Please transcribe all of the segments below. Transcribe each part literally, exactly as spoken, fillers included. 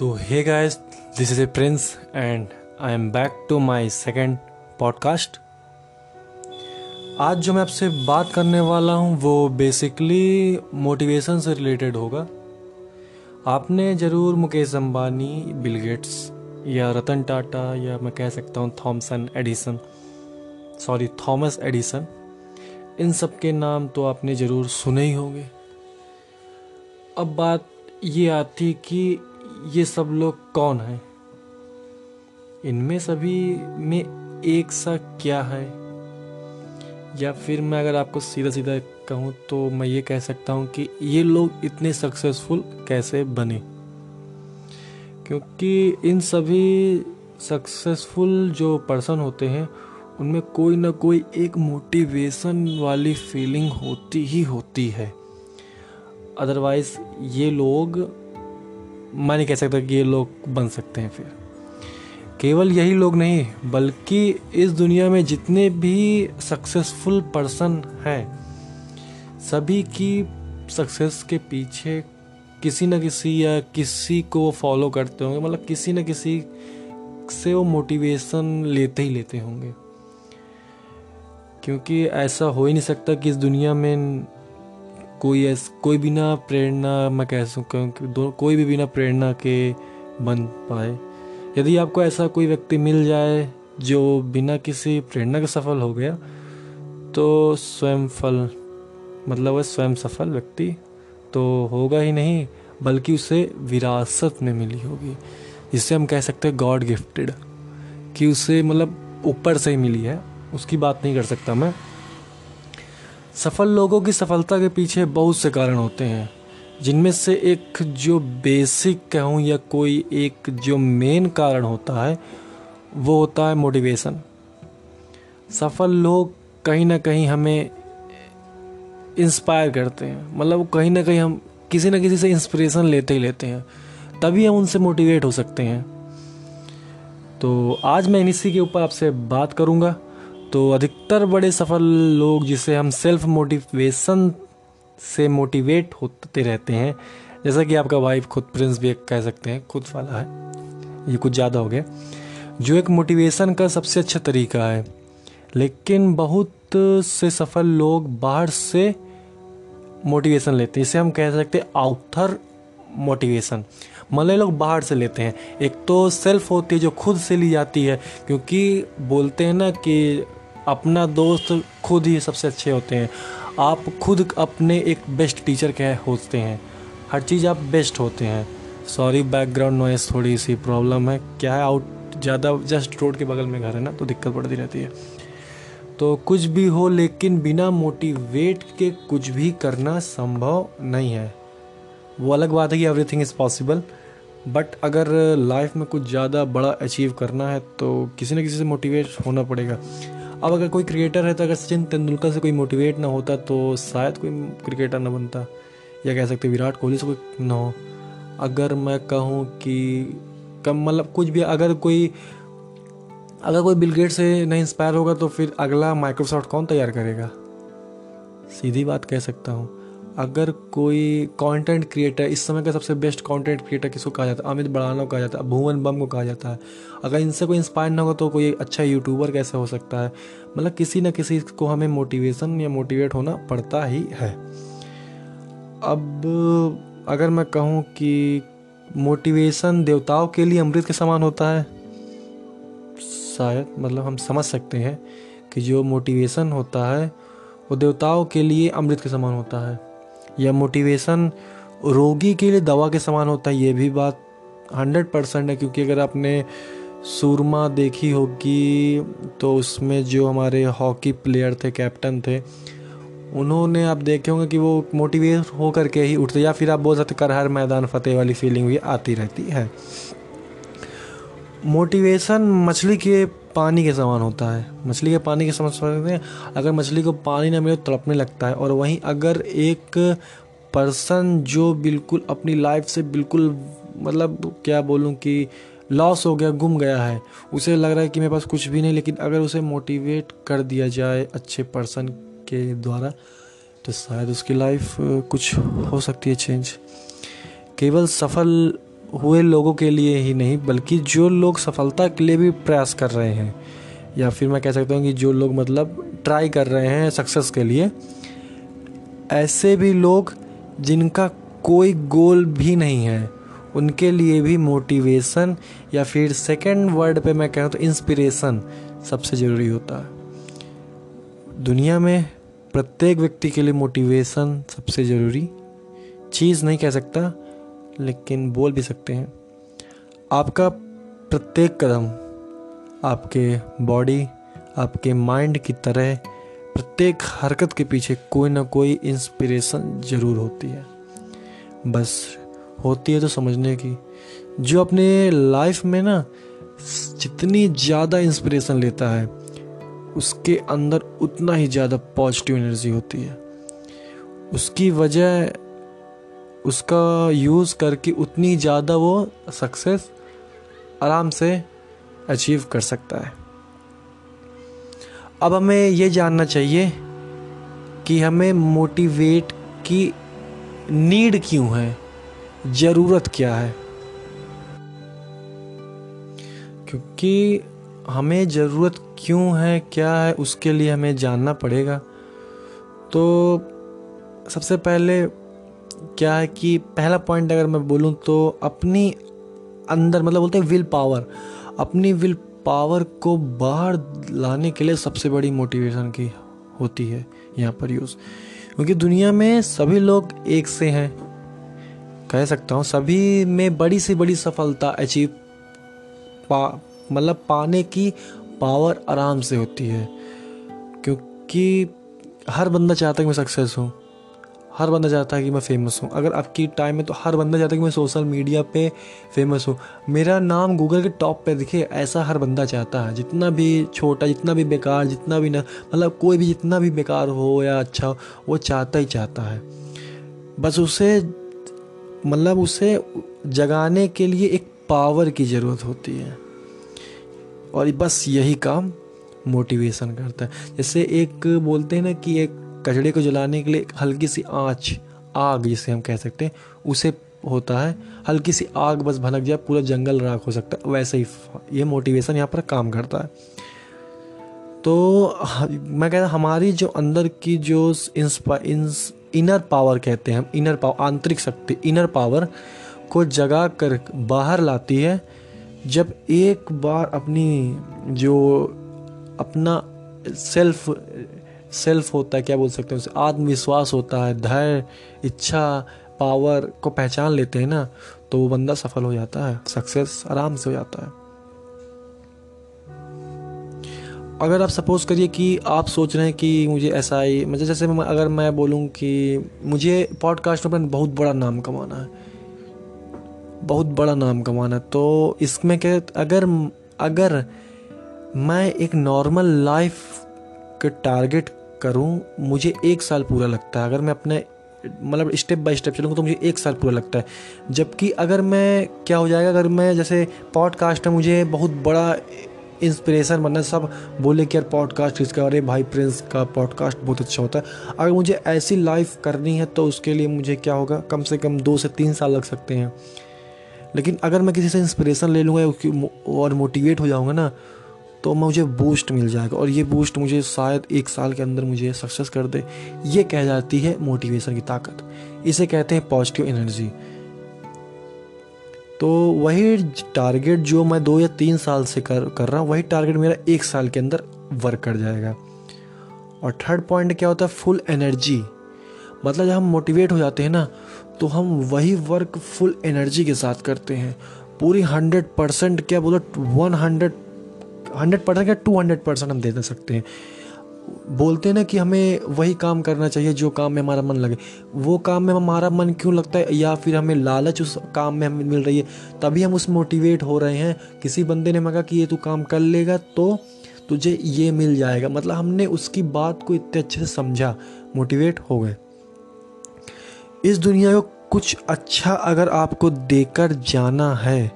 तो hey guys, this is a Prince and I am back to my second podcast. आज जो मैं आपसे बात करने वाला हूँ वो बेसिकली मोटिवेशन से रिलेटेड होगा। आपने ज़रूर मुकेश अंबानी, बिल गेट्स या रतन टाटा या मैं कह सकता हूँ Thomson Edison sorry Thomas Edison, इन सब के नाम तो आपने ज़रूर सुने ही होंगे। अब बात ये आती कि ये सब लोग कौन हैं, इनमें सभी में एक सा क्या है, या फिर मैं अगर आपको सीधा सीधा कहूँ तो मैं ये कह सकता हूँ कि ये लोग इतने सक्सेसफुल कैसे बने, क्योंकि इन सभी सक्सेसफुल जो पर्सन होते हैं उनमें कोई ना कोई एक मोटिवेशन वाली फीलिंग होती ही होती है। अदरवाइज़ ये लोग, मैं नहीं कह सकता कि ये लोग बन सकते हैं। फिर केवल यही लोग नहीं, बल्कि इस दुनिया में जितने भी सक्सेसफुल पर्सन हैं सभी की सक्सेस के पीछे किसी न किसी या किसी को फॉलो करते होंगे, मतलब किसी न किसी से वो मोटिवेशन लेते ही लेते होंगे, क्योंकि ऐसा हो ही नहीं सकता कि इस दुनिया में कोई ऐसा कोई बिना प्रेरणा, मैं कह सकता हूँ कोई भी बिना प्रेरणा के बन पाए। यदि आपको ऐसा कोई व्यक्ति मिल जाए जो बिना किसी प्रेरणा के सफल हो गया तो स्वयं फल मतलब वह स्वयं सफल व्यक्ति तो होगा ही नहीं, बल्कि उसे विरासत में मिली होगी, जिसे हम कह सकते हैं गॉड गिफ्टेड, कि उसे मतलब ऊपर से ही मिली है, उसकी बात नहीं कर सकता मैं। सफल लोगों की सफलता के पीछे बहुत से कारण होते हैं, जिनमें से एक जो बेसिक कहूँ या कोई एक जो मेन कारण होता है वो होता है मोटिवेशन। सफल लोग कहीं ना कहीं हमें इंस्पायर करते हैं, मतलब कहीं ना कहीं हम किसी ना किसी से इंस्पिरेशन लेते ही लेते हैं, तभी हम उनसे मोटिवेट हो सकते हैं। तो आज मैं इसी के ऊपर आपसे बात करूँगा। तो अधिकतर बड़े सफल लोग जिसे हम सेल्फ मोटिवेशन से मोटिवेट होते रहते हैं, जैसा कि आपका भाई खुद प्रिंस भी एक कह सकते हैं, खुद वाला है, ये कुछ ज़्यादा हो गया, जो एक मोटिवेशन का सबसे अच्छा तरीका है। लेकिन बहुत से सफल लोग बाहर से मोटिवेशन लेते हैं, इसे हम कह सकते हैं आउटर मोटिवेशन, मतलब लोग बाहर से लेते हैं। एक तो सेल्फ होती है जो खुद से ली जाती है, क्योंकि बोलते हैं ना कि अपना दोस्त खुद ही सबसे अच्छे होते हैं, आप खुद अपने एक बेस्ट टीचर के होते हैं, हर चीज़ आप बेस्ट होते हैं। सॉरी बैकग्राउंड नॉइज़, थोड़ी सी प्रॉब्लम है, क्या है आउट ज़्यादा, जस्ट रोड के बगल में घर है ना, तो दिक्कत पड़ती रहती है। तो कुछ भी हो लेकिन बिना मोटिवेट के कुछ भी करना संभव नहीं है। वो अलग बात है कि एवरीथिंग इज़ पॉसिबल, बट अगर लाइफ में कुछ ज़्यादा बड़ा अचीव करना है तो किसी न किसी से मोटिवेट होना पड़ेगा। अब अगर कोई क्रिकेटर है तो अगर सचिन तेंदुलकर से कोई मोटिवेट ना होता तो शायद कोई क्रिकेटर ना बनता, या कह सकते विराट कोहली से कोई ना हो। अगर मैं कहूँ कि कम मतलब कुछ भी, अगर कोई अगर कोई बिल गेट्स से नहीं इंस्पायर होगा तो फिर अगला माइक्रोसॉफ्ट कौन तैयार करेगा, सीधी बात कह सकता हूँ। अगर कोई कंटेंट क्रिएटर, इस समय का सबसे बेस्ट कंटेंट क्रिएटर किसको कहा जाता है, अमित बड़ाना को कहा जाता है, भुवन बम को कहा जाता है, अगर इनसे कोई इंस्पायर ना हो तो कोई अच्छा यूट्यूबर कैसे हो सकता है। मतलब किसी ना किसी को हमें मोटिवेशन या मोटिवेट होना पड़ता ही है। अब अगर मैं कहूँ कि मोटिवेशन देवताओं के लिए अमृत के समान होता है, शायद मतलब हम समझ सकते हैं कि जो मोटिवेशन होता है वो देवताओं के लिए अमृत के समान होता है, या मोटिवेशन रोगी के लिए दवा के समान होता है। ये भी बात हंड्रेड परसेंट है, क्योंकि अगर आपने सूरमा देखी होगी तो उसमें जो हमारे हॉकी प्लेयर थे, कैप्टन थे, उन्होंने आप देखे होंगे कि वो मोटिवेट हो करके ही उठते, या फिर आप बोल सकते कर हर मैदान फतेह वाली फीलिंग भी आती रहती है। मोटिवेशन मछली के पानी के समान होता है, मछली के पानी के समझ सकते हैं, अगर मछली को पानी ना मिले तो तड़पने लगता है। और वहीं अगर एक पर्सन जो बिल्कुल अपनी लाइफ से बिल्कुल मतलब क्या बोलूँ कि लॉस हो गया, गुम गया है, उसे लग रहा है कि मेरे पास कुछ भी नहीं, लेकिन अगर उसे मोटिवेट कर दिया जाए अच्छे पर्सन के द्वारा तो शायद उसकी लाइफ कुछ हो सकती है चेंज। केवल सफल हुए लोगों के लिए ही नहीं, बल्कि जो लोग सफलता के लिए भी प्रयास कर रहे हैं, या फिर मैं कह सकता हूँ कि जो लोग मतलब ट्राई कर रहे हैं सक्सेस के लिए, ऐसे भी लोग जिनका कोई गोल भी नहीं है, उनके लिए भी मोटिवेशन या फिर सेकंड वर्ड पे मैं कहूँ तो इंस्पिरेशन सबसे ज़रूरी होता है। दुनिया में प्रत्येक व्यक्ति के लिए मोटिवेशन सबसे ज़रूरी चीज़ नहीं कह सकता, लेकिन बोल भी सकते हैं। आपका प्रत्येक कदम आपके बॉडी, आपके माइंड की तरह प्रत्येक हरकत के पीछे कोई ना कोई इंस्पिरेशन ज़रूर होती है, बस होती है तो समझने की। जो अपने लाइफ में ना जितनी ज़्यादा इंस्पिरेशन लेता है, उसके अंदर उतना ही ज़्यादा पॉजिटिव एनर्जी होती है। उसकी वजह उसका यूज़ करके उतनी ज़्यादा वो सक्सेस आराम से अचीव कर सकता है। अब हमें यह जानना चाहिए कि हमें मोटिवेट की नीड क्यों है, ज़रूरत क्या है। क्योंकि हमें ज़रूरत क्यों है, क्या है, उसके लिए हमें जानना पड़ेगा। तो सबसे पहले क्या है कि पहला पॉइंट अगर मैं बोलूँ तो अपनी अंदर मतलब बोलते हैं विल पावर, अपनी विल पावर को बाहर लाने के लिए सबसे बड़ी मोटिवेशन की होती है यहाँ पर यूज़। क्योंकि दुनिया में सभी लोग एक से हैं, कह सकता हूँ सभी में बड़ी से बड़ी सफलता अचीव पा मतलब पाने की पावर आराम से होती है। क्योंकि हर बंदा चाहता है कि मैं सक्सेस हूँ, हर बंदा चाहता है कि मैं फेमस हूँ। अगर आपकी टाइम है तो हर बंदा चाहता है कि मैं सोशल मीडिया पे फेमस हूँ, मेरा नाम गूगल के टॉप पे दिखे, ऐसा हर बंदा चाहता है। जितना भी छोटा, जितना भी बेकार, जितना भी न मतलब कोई भी जितना भी बेकार हो या अच्छा हो, वो चाहता ही चाहता है। बस उसे मतलब उसे जगाने के लिए एक पावर की ज़रूरत होती है, और बस यही काम मोटिवेशन करता है। जैसे एक बोलते हैं ना कि एक कचड़े को जलाने के लिए हल्की सी आँच, आग जिसे हम कह सकते हैं, उसे होता है हल्की सी आग, बस भनक जाए पूरा जंगल राख हो सकता है, वैसे ही ये मोटिवेशन यहाँ पर काम करता है। तो मैं कहता हमारी जो अंदर की जो इंस, इनर पावर कहते हैं हम, इनर पावर, आंतरिक शक्ति, इनर पावर को जगा कर बाहर लाती है जब एक बार अपनी जो अपना सेल्फ सेल्फ होता है, क्या बोल सकते हैं उसे, आत्मविश्वास होता है, धैर्य, इच्छा, पावर को पहचान लेते हैं ना, तो वो बंदा सफल हो जाता है, सक्सेस आराम से हो जाता है। अगर आप सपोज करिए कि आप सोच रहे हैं कि मुझे ऐसा ही मतलब जैसे मैं, अगर मैं बोलूँ कि मुझे पॉडकास्ट में अपना बहुत बड़ा नाम कमाना है, बहुत बड़ा नाम कमाना है, तो इसमें क्या, अगर अगर मैं एक नॉर्मल लाइफ के टारगेट करूं, मुझे एक साल पूरा लगता है। अगर मैं अपने मतलब स्टेप बाय स्टेप चलूँगा तो मुझे एक साल पूरा लगता है। जबकि अगर मैं क्या हो जाएगा, अगर मैं जैसे पॉडकास्ट में मुझे बहुत बड़ा इंस्पिरेशन बनना, सब बोले कि यार पॉडकास्ट इसका, अरे भाई प्रिंस का पॉडकास्ट बहुत अच्छा होता है। अगर मुझे ऐसी लाइफ करनी है तो उसके लिए मुझे क्या होगा, कम से कम दो से तीन साल लग सकते हैं। लेकिन अगर मैं किसी से इंस्पिरेशन ले लूँगा और मोटिवेट हो जाऊँगा ना, तो मुझे बूस्ट मिल जाएगा, और ये बूस्ट मुझे शायद एक साल के अंदर मुझे सक्सेस कर दे। ये कह जाती है मोटिवेशन की ताकत, इसे कहते हैं पॉजिटिव एनर्जी। तो वही टारगेट जो मैं दो या तीन साल से कर कर रहा हूँ, वही टारगेट मेरा एक साल के अंदर वर्क कर जाएगा। और थर्ड पॉइंट क्या होता है, फुल एनर्जी। मतलब जब हम मोटिवेट हो जाते हैं ना, तो हम वही वर्क फुल एनर्जी के साथ करते हैं, पूरी हंड्रेड परसेंट, क्या बोलो वन हंड्रेड हंड्रेड परसेंट क्या टू हंड्रेड परसेंट हम दे दे सकते हैं। बोलते हैं ना कि हमें वही काम करना चाहिए जो काम में हमारा मन लगे। वो काम में हमारा मन क्यों लगता है, या फिर हमें लालच उस काम में हमें मिल रही है, तभी हम उस मोटिवेट हो रहे हैं। किसी बंदे ने कहा कि ये तू काम कर लेगा तो तुझे ये मिल जाएगा, मतलब हमने उसकी बात को इतने अच्छे से समझा, मोटिवेट हो गए। इस दुनिया को कुछ अच्छा अगर आपको देकर जाना है,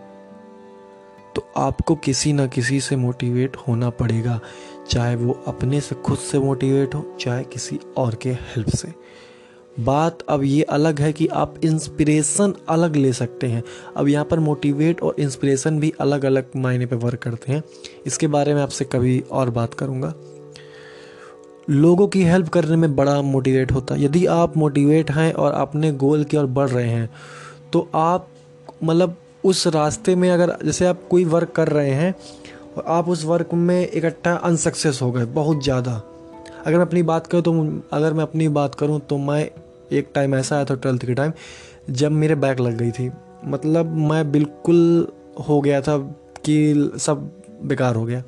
तो आपको किसी ना किसी से मोटिवेट होना पड़ेगा, चाहे वो अपने से खुद से मोटिवेट हो, चाहे किसी और के हेल्प से। बात अब ये अलग है कि आप इंस्पिरेशन अलग ले सकते हैं। अब यहाँ पर मोटिवेट और इंस्पिरेशन भी अलग अलग मायने पे वर्क करते हैं, इसके बारे में आपसे कभी और बात करूँगा। लोगों की हेल्प करने में बड़ा मोटिवेट होता है। यदि आप मोटिवेट हैं और अपने गोल की ओर बढ़ रहे हैं तो आप मतलब उस रास्ते में, अगर जैसे आप कोई वर्क कर रहे हैं और आप उस वर्क में इकट्ठा अनसक्सेस हो गए बहुत ज़्यादा, अगर मैं अपनी बात करूँ तो अगर मैं अपनी बात करूँ तो मैं एक टाइम ऐसा आया था ट्वेल्थ के टाइम जब मेरे बैक लग गई थी, मतलब मैं बिल्कुल हो गया था कि सब बेकार हो गया।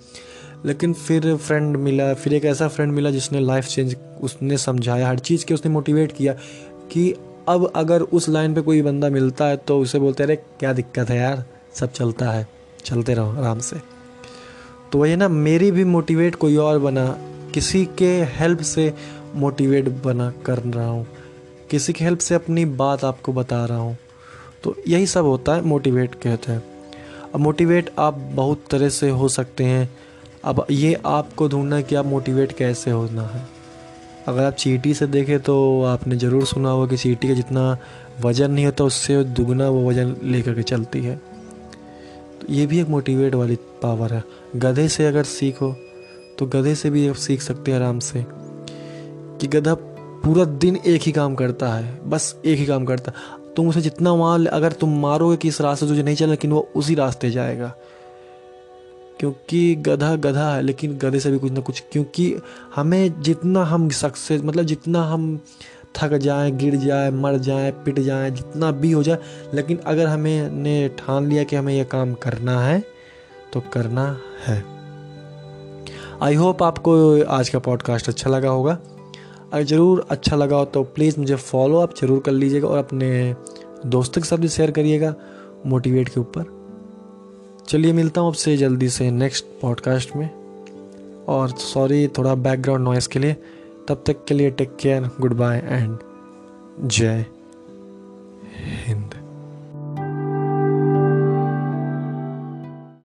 लेकिन फिर फ्रेंड मिला, फिर एक ऐसा फ्रेंड मिला जिसने लाइफ चेंज, उसने समझाया हर चीज़ के, उसने मोटिवेट किया कि अब अगर उस लाइन पे कोई बंदा मिलता है तो उसे बोलते हैं अरे क्या दिक्कत है यार, सब चलता है, चलते रहो आराम से। तो वही ना, मेरी भी मोटिवेट कोई और बना, किसी के हेल्प से मोटिवेट बना कर रहा हूँ, किसी के हेल्प से अपनी बात आपको बता रहा हूँ। तो यही सब होता है, मोटिवेट कहते हैं। अब मोटिवेट आप बहुत तरह से हो सकते हैं। अब ये आपको ढूंढना कि आप मोटिवेट कैसे होना है। अगर आप चींटी से देखें तो आपने ज़रूर सुना होगा कि चींटी का जितना वज़न नहीं होता उससे दुगना वो वज़न लेकर के चलती है। तो ये भी एक मोटिवेट वाली पावर है। गधे से अगर सीखो तो गधे से भी आप सीख सकते हैं आराम से कि गधा पूरा दिन एक ही काम करता है, बस एक ही काम करता है। तुम उसे जितना वहाँ, अगर तुम मारोगे कि इस रास्ते तुझे नहीं चलना, लेकिन वो उसी रास्ते जाएगा क्योंकि गधा गधा है। लेकिन गधे से भी कुछ ना कुछ, क्योंकि हमें जितना हम सक्सेस मतलब जितना हम थक जाए, गिर जाए, मर जाए, पिट जाए, जितना भी हो जाए, लेकिन अगर हमें ने ठान लिया कि हमें यह काम करना है तो करना है। आई होप आपको आज का पॉडकास्ट अच्छा लगा होगा। अगर ज़रूर अच्छा लगा हो तो प्लीज़ मुझे फॉलो आप ज़रूर कर लीजिएगा और अपने दोस्तों के साथ भी शेयर करिएगा मोटिवेट के ऊपर। चलिए मिलता हूँ आपसे जल्दी से नेक्स्ट पॉडकास्ट में, और सॉरी थोड़ा बैकग्राउंड नॉइस के लिए। तब तक के लिए take care, good bye and जय